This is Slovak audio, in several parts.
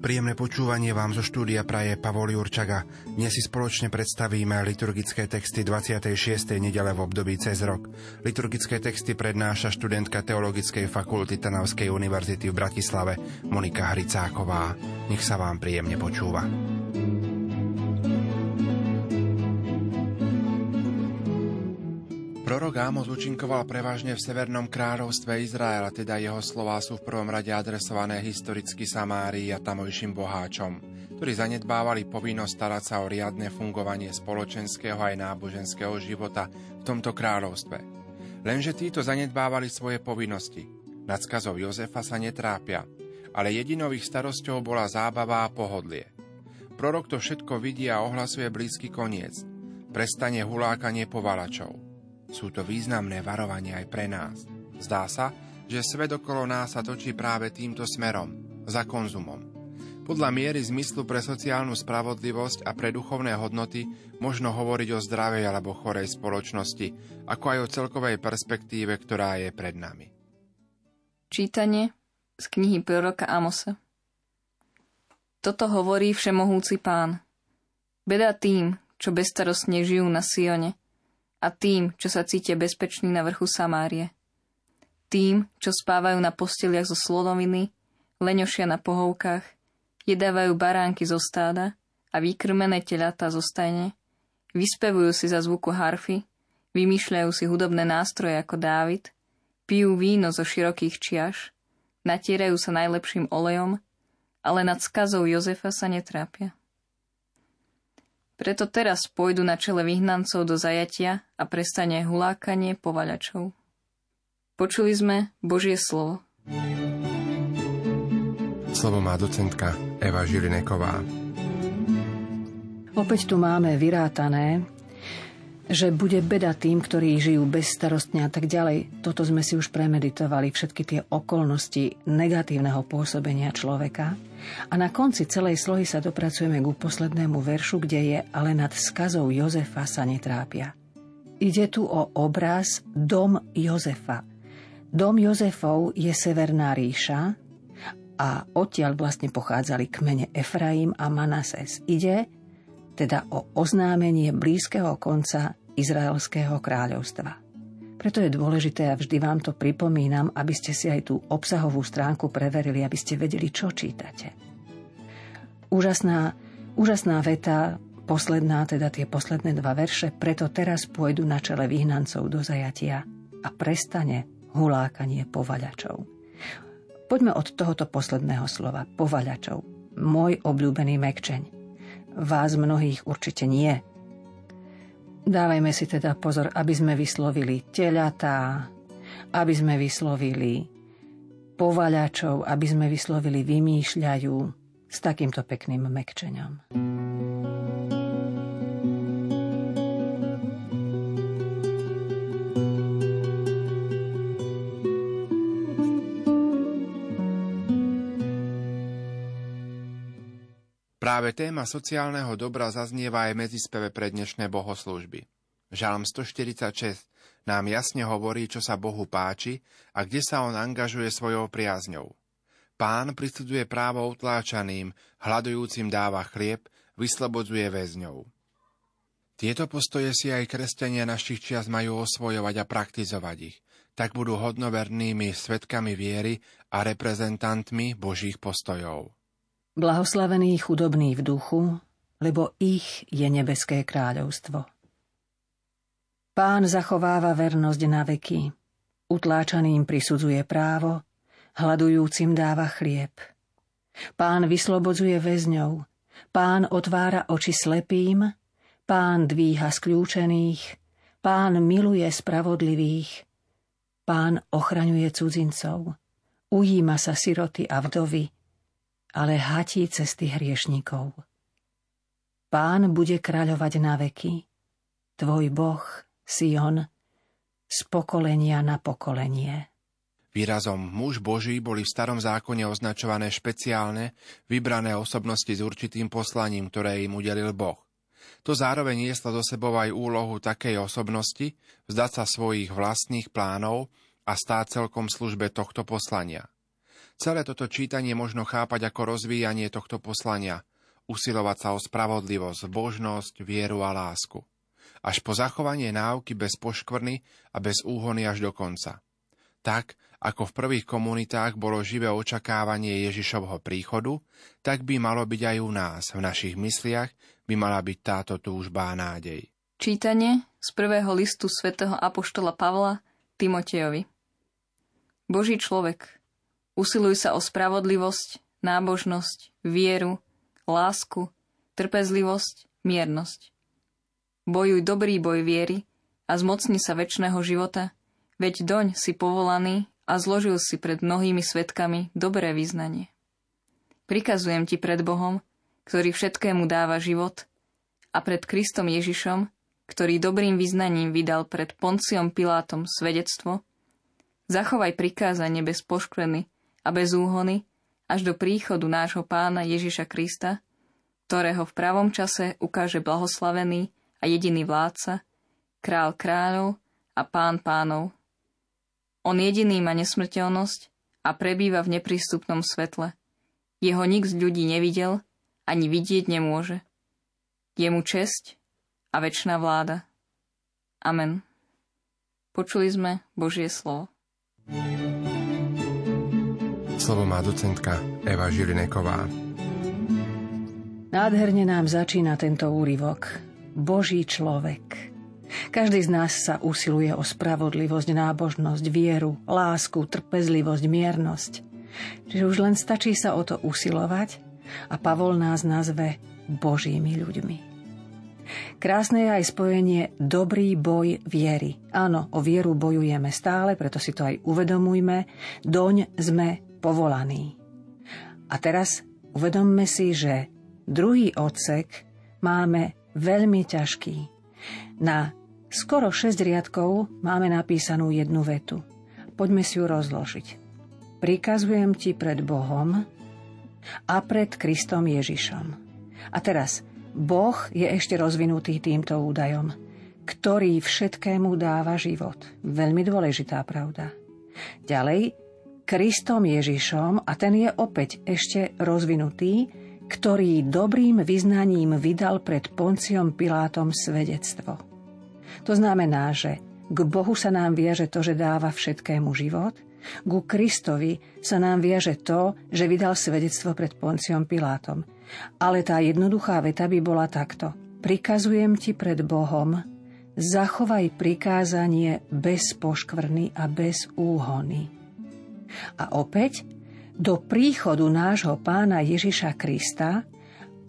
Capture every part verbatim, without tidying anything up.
Príjemné počúvanie vám zo štúdia praje Pavol Jurčaga. Dnes si spoločne predstavíme liturgické texty dvadsiatej šiestej nedele v období cez rok. Liturgické texty prednáša študentka Teologickej fakulty Trnavskej univerzity v Bratislave Monika Hricáková. Nech sa vám príjemne počúva. Prorok Ámos účinkoval prevažne v Severnom kráľovstve Izraela, teda jeho slová sú v prvom rade adresované historicky Samárii a tamojším boháčom, ktorí zanedbávali povinnosť starať sa o riadne fungovanie spoločenského aj náboženského života v tomto kráľovstve. Lenže títo zanedbávali svoje povinnosti. Nad skazov Jozefa sa netrápia, ale jedinou ich starosťou bola zábava a pohodlie. Prorok to všetko vidí a ohlasuje blízky koniec. Prestane hulákanie povalačov. Sú to významné varovania aj pre nás. Zdá sa, že svet okolo nás sa točí práve týmto smerom, za konzumom. Podľa miery zmyslu pre sociálnu spravodlivosť a pre duchovné hodnoty možno hovoriť o zdravej alebo chorej spoločnosti, ako aj o celkovej perspektíve, ktorá je pred nami. Čítanie z knihy proroka Ámosa. Toto hovorí všemohúci Pán. Beda tým, čo bezstarostne žijú na Sione, a tým, čo sa cítia bezpeční na vrchu Samárie. Tým, čo spávajú na posteliach zo slonoviny, leňošia na pohovkách, jedávajú baránky zo stáda a vykrmené teľatá zo stajne, vyspevujú si za zvuku harfy, vymýšľajú si hudobné nástroje ako Dávid, pijú víno zo širokých čiaš, natierajú sa najlepším olejom, ale nad skazou Jozefa sa netrápia. Preto teraz pôjdu na čele vyhnancov do zajatia a prestane hulákanie povaľačov. Počuli sme Božie slovo. Slovo má docentka Eva Žilineková. Opäť tu máme vyrátané, že bude beda tým, ktorí žijú bezstarostne a tak ďalej. Toto sme si už premeditovali, všetky tie okolnosti negatívneho pôsobenia človeka. A na konci celej slohy sa dopracujeme ku poslednému veršu, kde je ale nad skazou Jozefa sa netrápia. Ide tu o obraz Dom Jozefa. Dom Jozefov je Severná ríša a odtiaľ vlastne pochádzali kmene Efraím a Manases. Ide teda o oznámenie blízkeho konca Izraelského kráľovstva. Preto je dôležité, a vždy vám to pripomínam, aby ste si aj tú obsahovú stránku preverili, aby ste vedeli, čo čítate. Úžasná, úžasná veta, posledná, teda tie posledné dva verše, preto teraz pôjdu na čele vyhnancov do zajatia a prestane hulákanie povaľačov. Poďme od tohoto posledného slova, povaľačov, môj obľúbený mekčeň. Vás mnohých určite nie. Dávajme si teda pozor, aby sme vyslovili teľatá, aby sme vyslovili povaľačov, aby sme vyslovili vymýšľajú s takýmto pekným mekčenom. Práve téma sociálneho dobra zaznieva aj medzispeve pre dnešné bohoslúžby. Žalm stoštyridsaťšesť nám jasne hovorí, čo sa Bohu páči a kde sa on angažuje svojou priazňou. Pán prisudzuje právo utláčaným, hladujúcim dáva chlieb, vyslobodzuje väzňov. Tieto postoje si aj kresťania našich čias majú osvojovať a praktizovať ich. Tak budú hodnovernými svedkami viery a reprezentantmi Božích postojov. Blahoslavení chudobní v duchu, lebo ich je nebeské kráľovstvo. Pán zachováva vernosť na veky, utláčaným prisudzuje právo, hladujúcim dáva chlieb. Pán vyslobodzuje väzňov, Pán otvára oči slepým, Pán dvíha skľúčených, Pán miluje spravodlivých, Pán ochraňuje cudzincov, ujíma sa siroty a vdovy, ale hatí cesty hriešnikov. Pán bude kráľovať na veky, tvoj Boh, Sion, z pokolenia na pokolenie. Výrazom muž Boží boli v starom zákone označované špeciálne, vybrané osobnosti s určitým poslaním, ktoré im udelil Boh. To zároveň nieslo do sebou aj úlohu takej osobnosti vzdať sa svojich vlastných plánov a stáť celkom službe tohto poslania. Celé toto čítanie možno chápať ako rozvíjanie tohto poslania, usilovať sa o spravodlivosť, božnosť, vieru a lásku. Až po zachovanie náuky bez poškvrny a bez úhony až do konca. Tak, ako v prvých komunitách bolo živé očakávanie Ježišovho príchodu, tak by malo byť aj u nás, v našich mysliach by mala byť táto túžba a nádej. Čítanie z prvého listu svätého apoštola Pavla Timotejovi. Boží človek, usiluj sa o spravodlivosť, nábožnosť, vieru, lásku, trpezlivosť, miernosť. Bojuj dobrý boj viery a zmocni sa večného života, veď doň si povolaný a zložil si pred mnohými svedkami dobré vyznanie. Prikazujem ti pred Bohom, ktorý všetkému dáva život, a pred Kristom Ježišom, ktorý dobrým vyznaním vydal pred Pontiom Pilátom svedectvo, zachovaj prikázanie bez poškvrny a bez úhony až do príchodu nášho Pána Ježiša Krista, ktorého v pravom čase ukáže blahoslavený a jediný vládca, král kráľov a pán pánov. On jediný má nesmrteľnosť a prebýva v neprístupnom svetle. Jeho nik z ľudí nevidel, ani vidieť nemôže. Jemu česť a večná vláda. Amen. Počuli sme Božie slovo. Slovo má docentka Eva Žilineková. Nádherne nám začína tento úryvok. Boží človek. Každý z nás sa usiluje o spravodlivosť, nábožnosť, vieru, lásku, trpezlivosť, miernosť. Čiže už len stačí sa o to usilovať a Pavol nás nazve Božími ľuďmi. Krásne je aj spojenie dobrý boj viery. Áno, o vieru bojujeme stále, preto si to aj uvedomujme. Doň sme povolaní. A teraz uvedomme si, že druhý odsek máme veľmi ťažký. Na skoro šesť riadkov máme napísanú jednu vetu. Poďme si ju rozložiť. Prikazujem ti pred Bohom a pred Kristom Ježišom. A teraz, Boh je ešte rozvinutý týmto údajom, ktorý všetkému dáva život. Veľmi dôležitá pravda. Ďalej, Kristom Ježišom, a ten je opäť ešte rozvinutý, ktorý dobrým vyznaním vydal pred Pontiom Pilátom svedectvo. To znamená, že k Bohu sa nám viaže to, že dáva všetkému život, ku Kristovi sa nám viaže to, že vydal svedectvo pred Pontiom Pilátom. Ale tá jednoduchá veta by bola takto. Prikazujem ti pred Bohom, zachovaj prikázanie bez poškvrny a bez úhony. A opäť, do príchodu nášho Pána Ježiša Krista,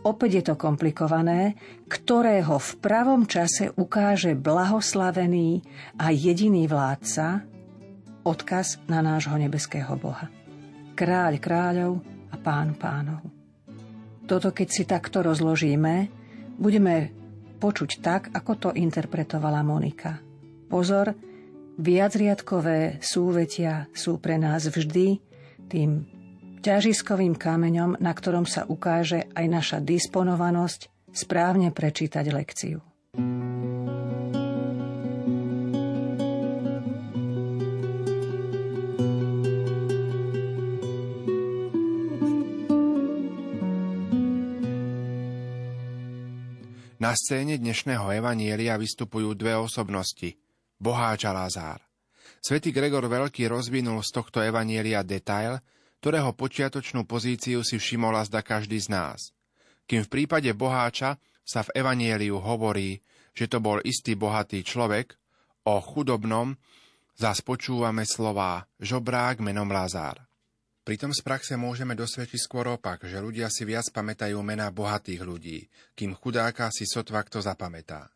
opäť je to komplikované, ktorého v pravom čase ukáže blahoslavený a jediný vládca, odkaz na nášho nebeského Boha. Kráľ kráľov a pán pánov. Toto, keď si takto rozložíme, budeme počuť tak, ako to interpretovala Monika. Pozor, viacriadkové súvetia sú pre nás vždy tým ťažiskovým kameňom, na ktorom sa ukáže aj naša disponovanosť správne prečítať lekciu. Na scéne dnešného evanjelia vystupujú dve osobnosti, boháč a Lazár. Svätý Gregor Veľký rozvinul z tohto evanjelia detail, ktorého počiatočnú pozíciu si všimol azda každý z nás. Kým v prípade boháča sa v evanjeliu hovorí, že to bol istý bohatý človek, o chudobnom zas počúvame slová žobrák menom Lazár. Pritom z praxe môžeme dosvedčiť skôr opak, že ľudia si viac pamätajú mená bohatých ľudí, kým chudáka si sotva kto zapamätá.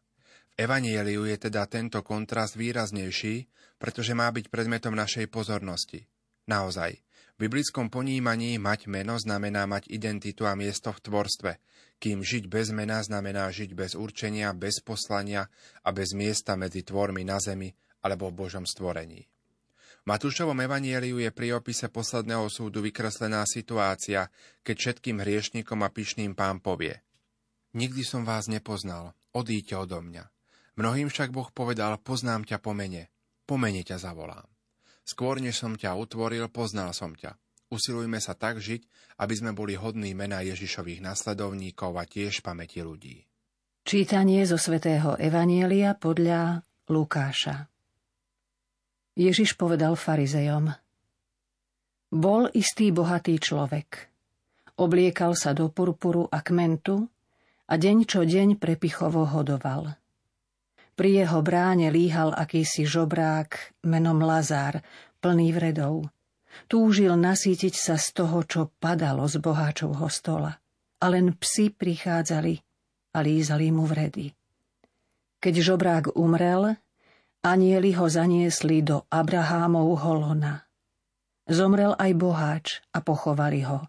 V evanjeliu je teda tento kontrast výraznejší, pretože má byť predmetom našej pozornosti. Naozaj, v biblickom ponímaní mať meno znamená mať identitu a miesto v tvorstve, kým žiť bez mena znamená žiť bez určenia, bez poslania a bez miesta medzi tvormi na zemi alebo v Božom stvorení. Matúšovom evanjeliu je pri opise posledného súdu vykreslená situácia, keď všetkým hriešnikom a pyšným Pán povie: Nikdy som vás nepoznal, odíďte odo mňa. Mnohým však Boh povedal: Poznám ťa po mene, po mene ťa zavolám. Skôr než som ťa utvoril, poznal som ťa. Usilujme sa tak žiť, aby sme boli hodní mena Ježišových nasledovníkov a tiež pamäti ľudí. Čítanie zo svätého evanjelia podľa Lukáša. Ježiš povedal farizejom: Bol istý bohatý človek. Obliekal sa do purpuru a kmentu a deň čo deň prepichovo hodoval. Pri jeho bráne líhal akýsi žobrák menom Lazár, plný vredov. Túžil nasýtiť sa z toho, čo padalo z boháčovho stola. A len psi prichádzali a lízali mu vredy. Keď žobrák umrel, anjeli ho zaniesli do Abrahámovho lona. Zomrel aj boháč a pochovali ho.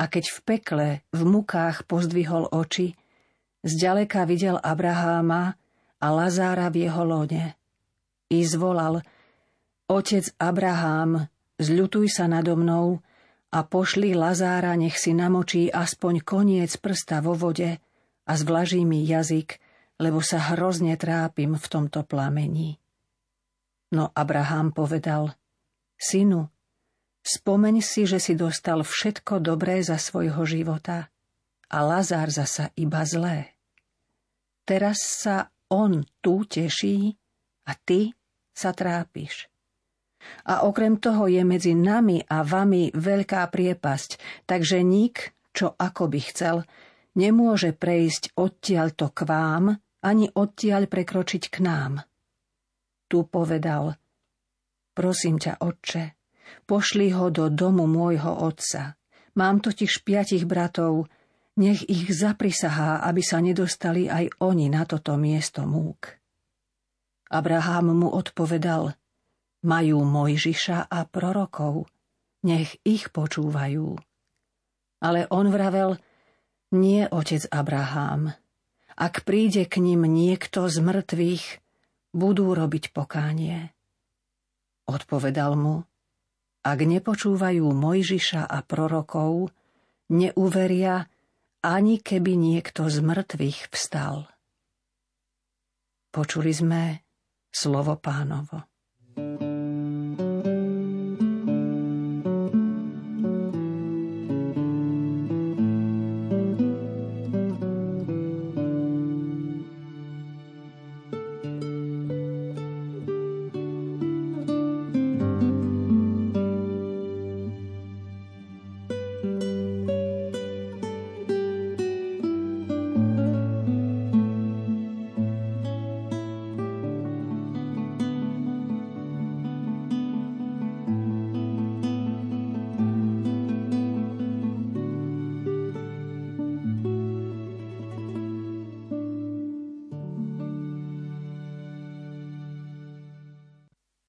A keď v pekle, v mukách pozdvihol oči, zďaleka videl Abraháma a Lazára v jeho lone. I zvolal: Otec Abrahám, zľutuj sa nado mnou a pošli Lazára, nech si namočí aspoň koniec prsta vo vode a zvlaží mi jazyk, lebo sa hrozne trápim v tomto plamení. No Abraham povedal: Synu, spomeň si, že si dostal všetko dobré za svojho života a Lazár zasa iba zlé. Teraz sa on tu teší a ty sa trápiš. A okrem toho je medzi nami a vami veľká priepasť, takže nik, čo ako by chcel, nemôže prejsť odtiaľto k vám, ani odtiaľ prekročiť k nám. Tu povedal: Prosím ťa, otče, pošli ho do domu môjho otca. Mám totiž piatich bratov, nech ich zaprisahá, aby sa nedostali aj oni na toto miesto múk. Abraham mu odpovedal: Majú Mojžiša a prorokov, nech ich počúvajú. Ale on vravel: Nie, otec Abraham. Ak príde k ním niekto z mŕtvych, budú robiť pokánie. Odpovedal mu: Ak nepočúvajú Mojžiša a prorokov, neuveria, ani keby niekto z mŕtvych vstal. Počuli sme slovo Pánovo.